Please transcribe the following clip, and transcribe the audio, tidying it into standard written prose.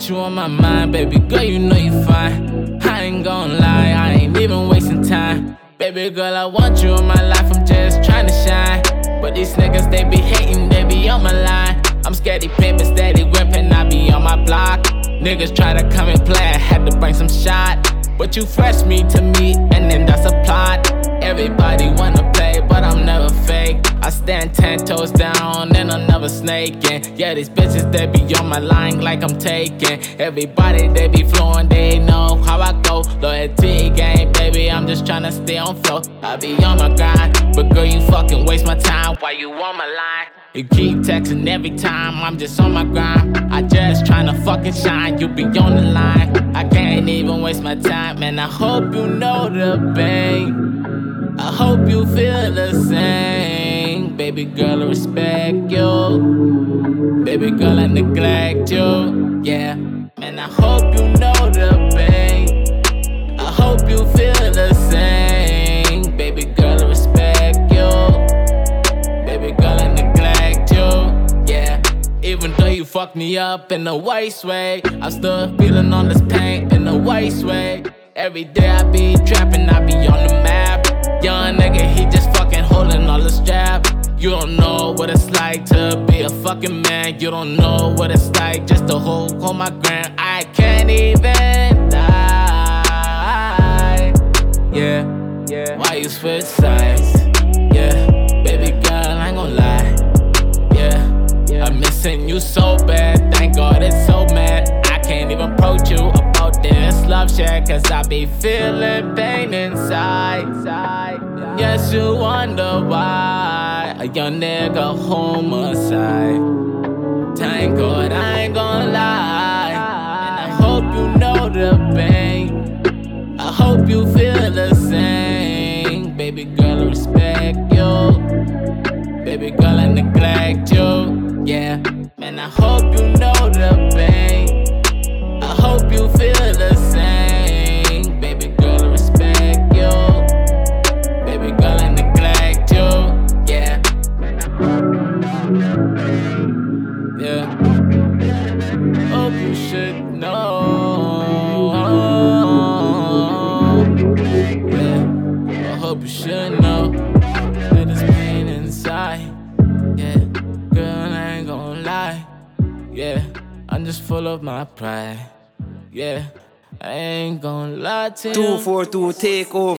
got you on my mind, baby girl, you know you fine. I ain't gon' lie, I ain't even wasting time. Baby girl, I want you in my life, I'm just tryna shine. But these niggas, they be hating, they be on my line. I'm steady pimpin', steady whippin', I be on my block. Niggas try to come and play, I had to bring some shot. But you fresh me to me, and then that's a plot. Everybody wanna play, but I'm never fake. I stand 10 toes down, and I'm never snaking. Yeah, these bitches, they be on my line like I'm taking. Everybody, they be flowing, they know how I go. Loyalty game, baby, I'm just tryna stay on flow. I be on my grind, but girl, you fucking waste my time while you on my line. You keep texting every time, I'm just on my grind. I just tryna fucking shine, you be on the line. I can't even waste my time, and I hope you know the pain. I hope you feel the same. Baby girl, I respect you. Baby girl, I neglect you. Yeah, man, I hope you know the pain. I hope you feel the same. Baby girl, I respect you. Baby girl, I neglect you. Even though you fucked me up in the worst way, I'm still feeling all this pain in the worst way. Every day I be trapping, I be on the map. Young nigga, he just fucking holding all the strap. You don't know what it's like to be a fucking man. You don't know what it's like just to hold my ground. I can't even die. Yeah, yeah. Why you switch sides? Yeah, baby girl, I ain't gon' lie. I'm missing you so bad, thank God it's so mad. I can't even approach you about this love shit, cause I be feeling pain inside. Yes, you wonder why a young nigga homicide. Thank God I ain't gon' lie, and I hope you know the pain. I hope you feel the same. Baby girl, I respect you. Baby girl, I neglect you. Yeah, man, I hope you know the pain. I hope you feel the same. Baby girl, I respect you. Baby girl, I neglect you. Yeah. Yeah. Hope you should know. Yeah. I hope you should know that there's pain inside. Yeah, I'm just full of my pride. Yeah, I ain't gonna lie to you. 242 Takeover.